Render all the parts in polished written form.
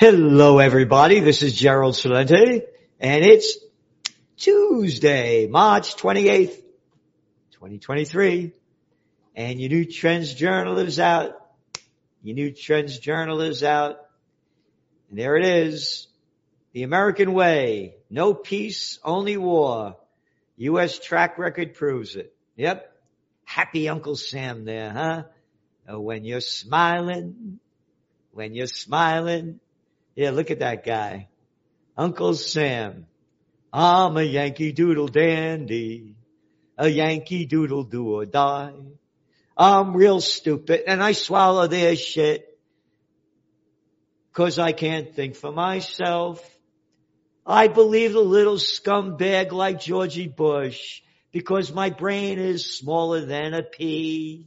Hello, everybody. This is Gerald Celente, and it's Tuesday, March 28th, 2023, and your new Trends Journal is out. And there it is, the American way, no peace, only war. U.S. track record proves it. Yep, happy Uncle Sam there, huh? When you're smiling. Yeah, look at that guy. Uncle Sam. I'm a Yankee Doodle dandy. A Yankee Doodle do or die. I'm real stupid and I swallow their shit. 'Cause I can't think for myself. I believe a little scumbag like Georgie Bush because my brain is smaller than a pea.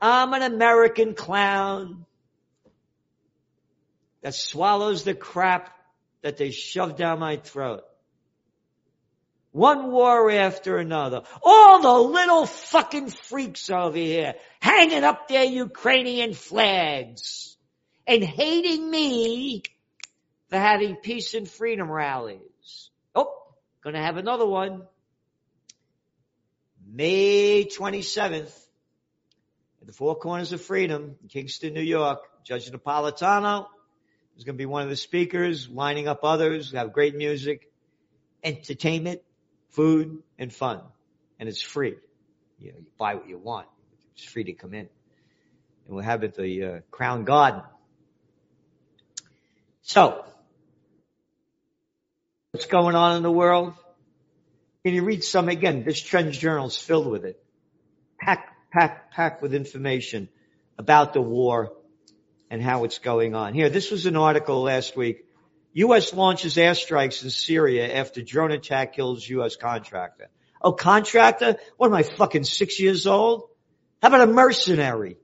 I'm an American clown that swallows the crap that they shove down my throat. One war after another. All the little fucking freaks over here hanging up their Ukrainian flags and hating me for having peace and freedom rallies. Oh, gonna have another one. May 27th at the Four Corners of Freedom in Kingston, New York. Judge Napolitano is going to be one of the speakers, lining up others. We have great music, entertainment, food, and fun. And it's free. You know, you buy what you want. It's free to come in. And we'll have it at the Crown Garden. So, what's going on in the world? Can you read some? Again, this Trends Journal is filled with it. Packed with information about the war and how it's going on. Here, this was an article last week. U.S. launches airstrikes in Syria after drone attack kills U.S. contractor. Oh, contractor? What am I, fucking 6 years old? How about a mercenary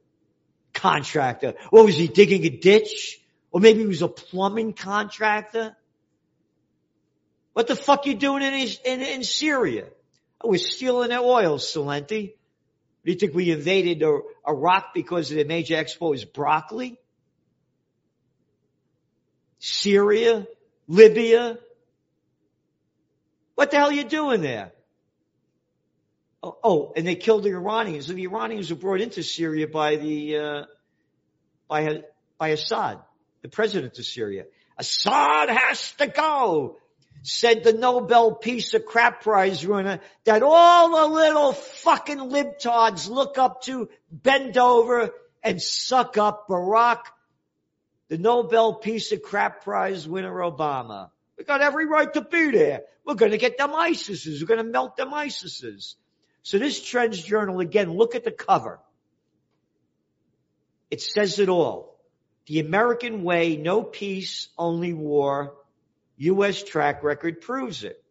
contractor? Or was he digging a ditch? Or maybe he was a plumbing contractor? What the fuck you doing in Syria? Oh, we're stealing their oil, Celente. Do you think we invaded Iraq because their major export is broccoli? Syria, Libya. What the hell are you doing there? Oh, and they killed the Iranians. And the Iranians were brought into Syria by the by Assad, the president of Syria. Assad has to go, said the Nobel Peace of Crap Prize winner that all the little fucking libtards look up to, bend over, and suck up Barack, the Nobel Peace of Crap Prize winner, Obama. We got every right to be there. We're going to get them ISISes. We're going to melt them ISISes. So this Trends Journal, again, look at the cover. It says it all. The American way, no peace, only war. U.S. track record proves it.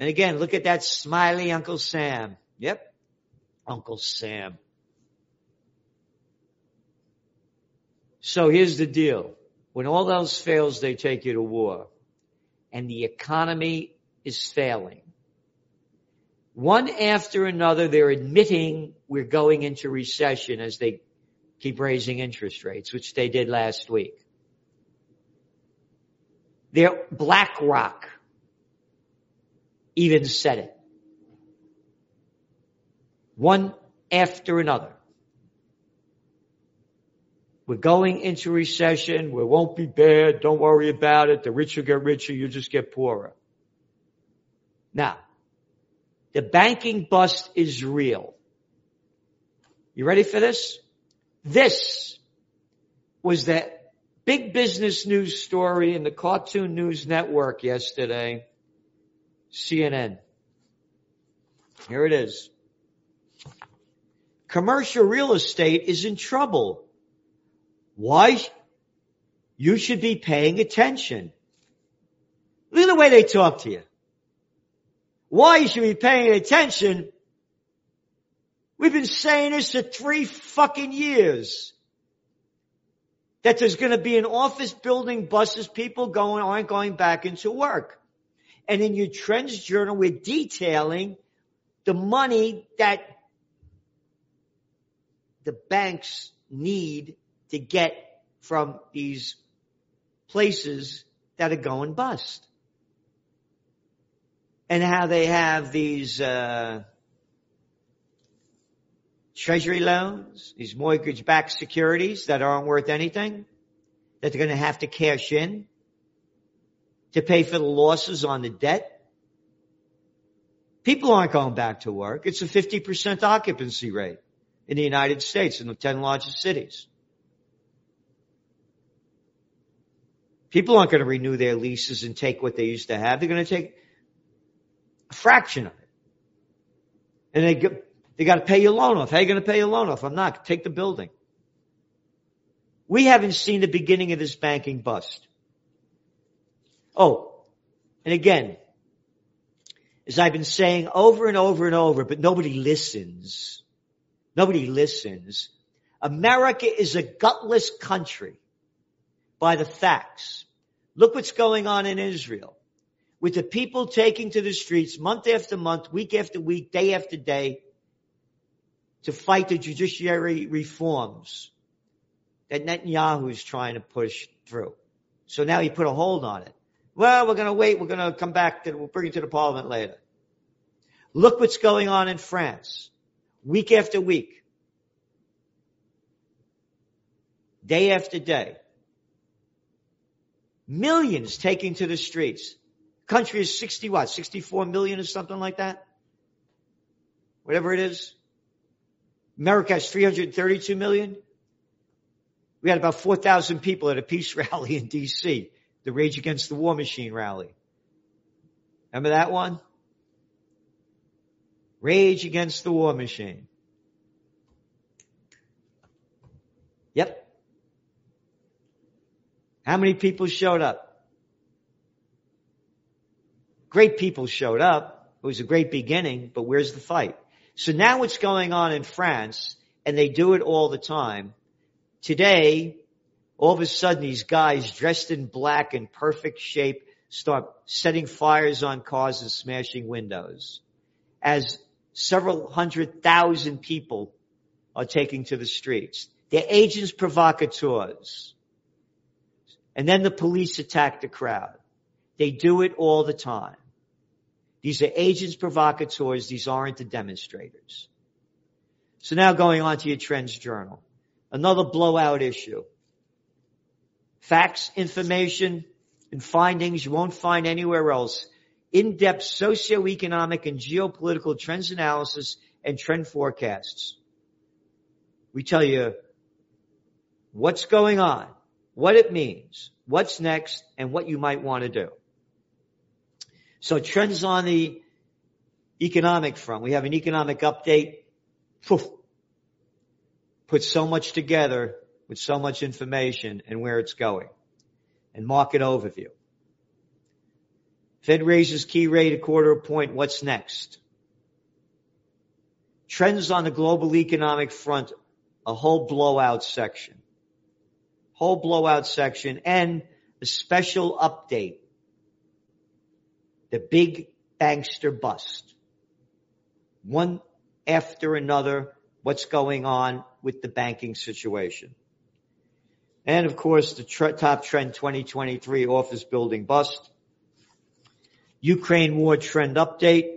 And again, look at that smiley Uncle Sam. Yep, Uncle Sam. So here's the deal. When all else fails, they take you to war. And the economy is failing. One after another, they're admitting we're going into recession as they keep raising interest rates, which they did last week. They're BlackRock even said it. One after another. We're going into recession. We won't be bad. Don't worry about it. The rich will get richer. You just get poorer. Now, the banking bust is real. You ready for this? This was that big business news story in the Cartoon News Network yesterday, CNN. Here it is. Commercial real estate is in trouble. Why? You should be paying attention. Look at the way they talk to you. Why you should be paying attention? We've been saying this for 3 fucking years. That there's going to be an office building buses, people aren't going back into work. And in your Trends Journal, we're detailing the money that the banks need to get from these places that are going bust. And how they have these treasury loans, these mortgage-backed securities that aren't worth anything, that they're going to have to cash in to pay for the losses on the debt. People aren't going back to work. It's a 50% occupancy rate in the United States in the 10 largest cities. People aren't going to renew their leases and take what they used to have. They're going to take a fraction of it. And they got to pay your loan off. How are you going to pay your loan off? I'm not. Take the building. We haven't seen the beginning of this banking bust. Oh, and again, as I've been saying over and over and over, but nobody listens. Nobody listens. America is a gutless country by the facts. Look what's going on in Israel with the people taking to the streets month after month, week after week, day after day to fight the judiciary reforms that Netanyahu is trying to push through. So now he put a hold on it. Well, we're going to wait. We're going to come back. We'll bring it to the parliament later. Look what's going on in France, week after week, day after day. Millions taking to the streets. Country is 64 million or something like that. Whatever it is. America has 332 million. We had about 4,000 people at a peace rally in D.C., the Rage Against the War Machine rally. Remember that one? Rage Against the War Machine. Yep. How many people showed up? Great people showed up. It was a great beginning, but where's the fight? So now what's going on in France, and they do it all the time, today, all of a sudden, these guys dressed in black in perfect shape start setting fires on cars and smashing windows as several 100,000 people are taking to the streets. They're agents provocateurs. And then the police attack the crowd. They do it all the time. These are agents provocateurs. These aren't the demonstrators. So now going on to your Trends Journal. Another blowout issue. Facts, information, and findings you won't find anywhere else. In-depth socioeconomic and geopolitical trends analysis and trend forecasts. We tell you what's going on, what it means, what's next, and what you might want to do. So trends on the economic front. We have an economic update. Put so much together with so much information and where it's going. And market overview. Fed raises key rate a quarter of a point. What's next? Trends on the global economic front, a whole blowout section. Whole blowout section and a special update. The big bankster bust. One after another, what's going on with the banking situation. And, of course, the top trend 2023 office building bust. Ukraine war trend update.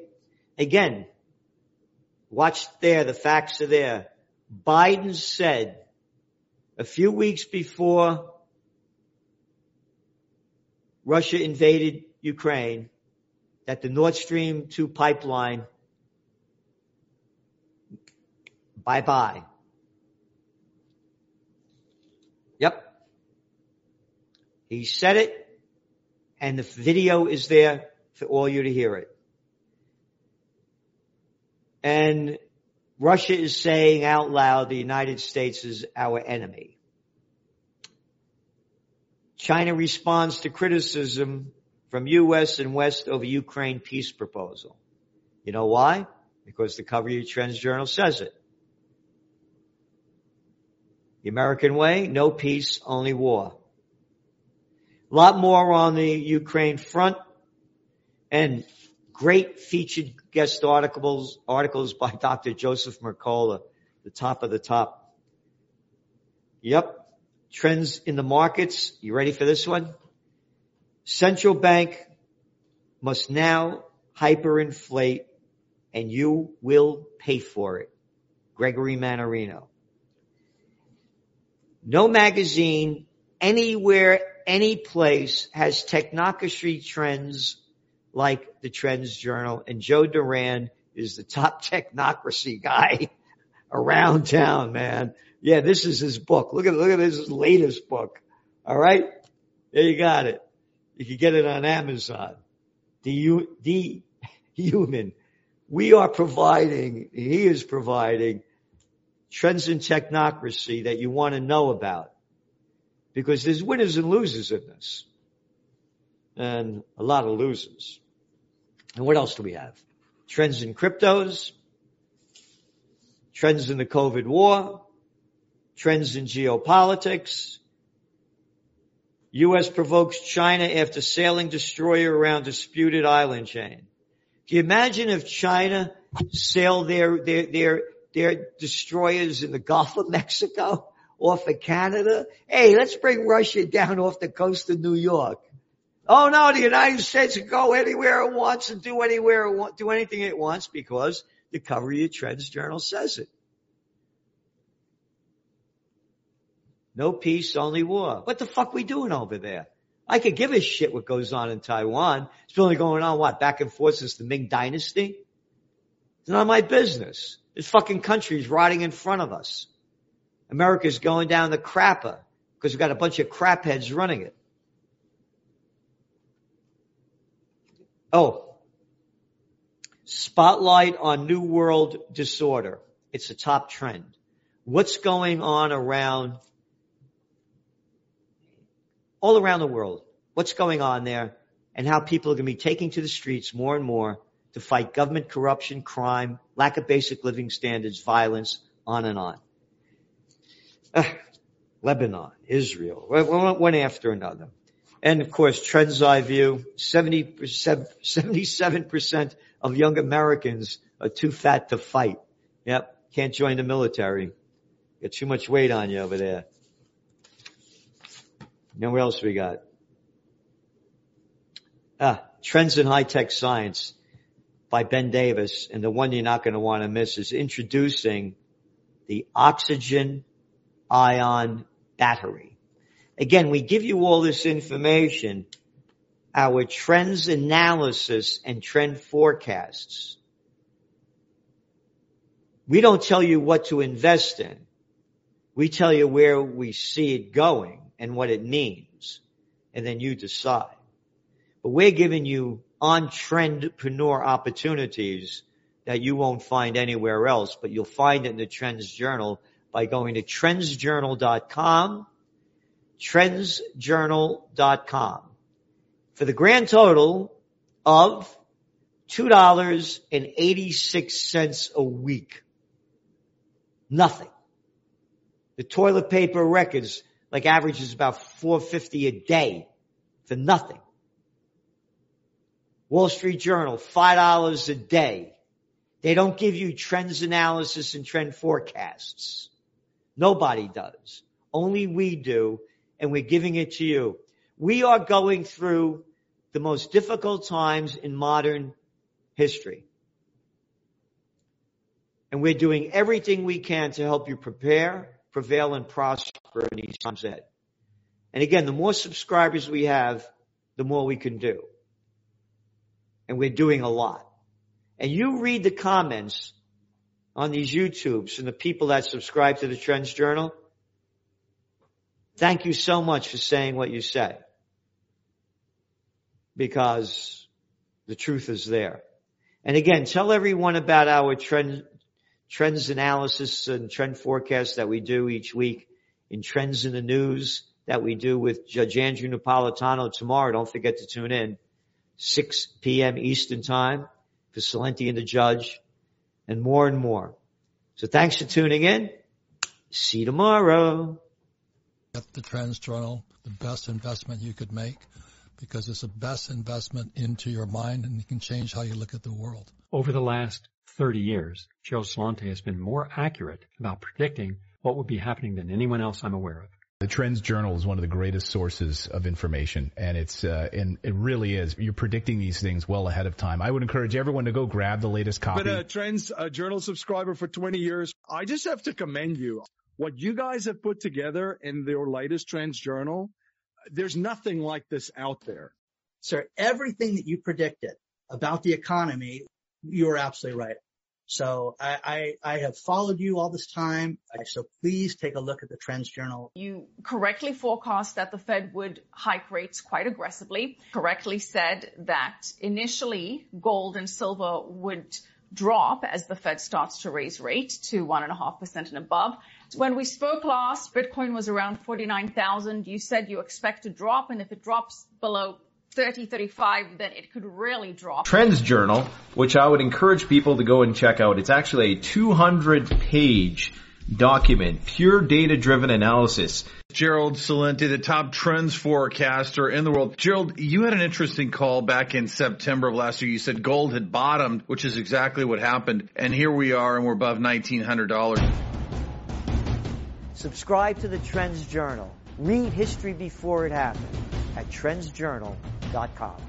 Again, watch there. The facts are there. Biden said a few weeks before Russia invaded Ukraine that the Nord Stream 2 pipeline, bye-bye. Yep. He said it, and the video is there for all you to hear it. And Russia is saying out loud the United States is our enemy. China responds to criticism from U.S. and West over Ukraine peace proposal. You know why? Because the cover of your Trends Journal says it. The American way, no peace, only war. A lot more on the Ukraine front and great featured guest articles by Dr. Joseph Mercola, the top of the top. Yep. Trends in the markets. You ready for this one? Central bank must now hyperinflate, and you will pay for it. Gregory Manarino. No magazine anywhere, any place has technocracy trends like the Trends Journal, and Joe Duran is the top technocracy guy around town, man. Yeah, this is his book. Look at this latest book. All right, there you got it. You can get it on Amazon. The human. We are providing, he is providing trends in technocracy that you want to know about, because there's winners and losers in this, and a lot of losers. And what else do we have? Trends in cryptos, trends in the COVID war, trends in geopolitics. U.S. provokes China after sailing destroyer around disputed island chain. Can you imagine if China sailed their destroyers in the Gulf of Mexico off of Canada? Hey, let's bring Russia down off the coast of New York. Oh no, the United States can go anywhere it wants and do anything it wants, because the cover of your Trends Journal says it. No peace, only war. What the fuck we doing over there? I could give a shit what goes on in Taiwan. It's been only going on, what, back and forth since the Ming Dynasty? It's not my business. This fucking country's rotting in front of us. America's going down the crapper because we've got a bunch of crap heads running it. Oh, spotlight on New World Disorder. It's a top trend. What's going on around, all around the world? What's going on there, and how people are going to be taking to the streets more and more to fight government corruption, crime, lack of basic living standards, violence, on and on. Lebanon, Israel, one after another. And, of course, Trends Eye View, 77% of young Americans are too fat to fight. Yep, can't join the military. Got too much weight on you over there. Now, what else we got? Trends in High-Tech Science by Ben Davis. And the one you're not going to want to miss is introducing the oxygen ion battery. Again, we give you all this information, our trends analysis and trend forecasts. We don't tell you what to invest in. We tell you where we see it going and what it means, and then you decide. But we're giving you on-trendpreneur opportunities that you won't find anywhere else, but you'll find it in the Trends Journal by going to trendsjournal.com. trendsjournal.com for the grand total of $2.86 a week. Nothing. The toilet paper records like averages about $4.50 a day for nothing. Wall Street Journal, $5 a day. They don't give you trends analysis and trend forecasts. Nobody does. Only we do. And we're giving it to you. We are going through the most difficult times in modern history. And we're doing everything we can to help you prepare, prevail, and prosper in these times ahead. And again, the more subscribers we have, the more we can do. And we're doing a lot. And you read the comments on these YouTubes and the people that subscribe to the Trends Journal. Thank you so much for saying what you said, because the truth is there. And again, tell everyone about our trends analysis and trend forecast that we do each week in Trends in the News that we do with Judge Andrew Napolitano tomorrow. Don't forget to tune in, 6 p.m. Eastern time for Celente and the Judge, and more and more. So thanks for tuning in. See you tomorrow. Get the Trends Journal, the best investment you could make, because it's the best investment into your mind, and it can change how you look at the world. Over the last 30 years, Gerald Celente has been more accurate about predicting what would be happening than anyone else I'm aware of. The Trends Journal is one of the greatest sources of information, and it really is. You're predicting these things well ahead of time. I would encourage everyone to go grab the latest copy. I've been a Trends Journal subscriber for 20 years. I just have to commend you. What you guys have put together in your latest Trends Journal, there's nothing like this out there. Sir, everything that you predicted about the economy, you were absolutely right. So I have followed you all this time, so please take a look at the Trends Journal. You correctly forecast that the Fed would hike rates quite aggressively, correctly said that initially gold and silver would drop as the Fed starts to raise rate to 1.5% and above. When we spoke last, Bitcoin was around 49,000. You said you expect to drop, and if it drops below 30, 35, then it could really drop. Trends Journal, which I would encourage people to go and check out. It's actually a 200-page document, pure data-driven analysis. Gerald Celente, the top trends forecaster in the world. Gerald, you had an interesting call back in September of last year. You said gold had bottomed, which is exactly what happened. And here we are, and we're above $1,900. Subscribe to the Trends Journal. Read history before it happened at trendsjournal.com.